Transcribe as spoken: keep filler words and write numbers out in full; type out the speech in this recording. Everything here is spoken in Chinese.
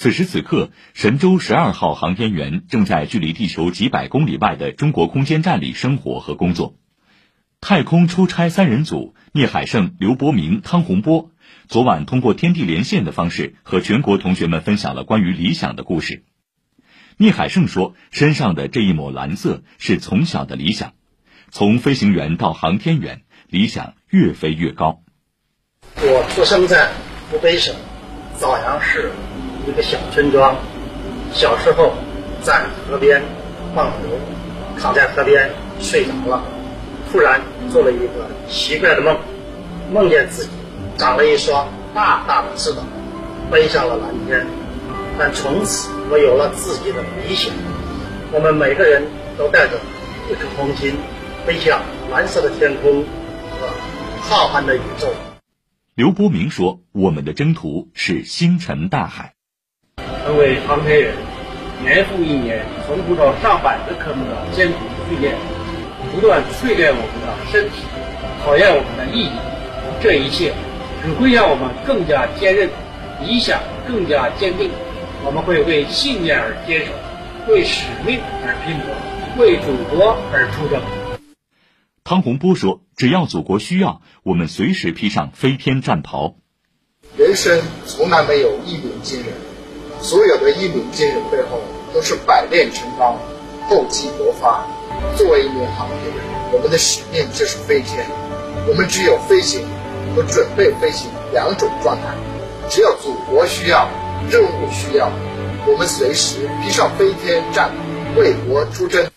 此时此刻，神舟十二号航天员正在距离地球几百公里外的中国空间站里生活和工作。太空出差三人组聂海胜、刘伯明、汤洪波昨晚通过天地连线的方式和全国同学们分享了关于理想的故事。聂海胜说，身上的这一抹蓝色是从小的理想，从飞行员到航天员，理想越飞越高。我出生在湖北省枣阳市一个小村庄，小时候在河边放牛，躺在河边睡着了，突然做了一个奇怪的梦，梦见自己长了一双大大的翅膀，飞上了蓝天。但从此我有了自己的理想，我们每个人都带着一颗红心，飞向蓝色的天空和浩瀚的宇宙。刘伯明说，我们的征途是星辰大海。成为航天员，年复一年重复着上百个科目的艰苦训练，不断淬炼我们的身体，考验我们的毅力。这一切只会让我们更加坚韧，理想更加坚定。我们会为信念而坚守，为使命而拼搏，为祖国而出征。汤洪波说，只要祖国需要，我们随时披上飞天战袍。人生从来没有一鸣惊人，所有的一鸣惊人背后都是百炼成钢，厚积薄发。作为一名航天员，我们的使命就是飞天，我们只有飞行和准备飞行两种状态。只要祖国需要，任务需要，我们随时披上飞天战袍，为国出征。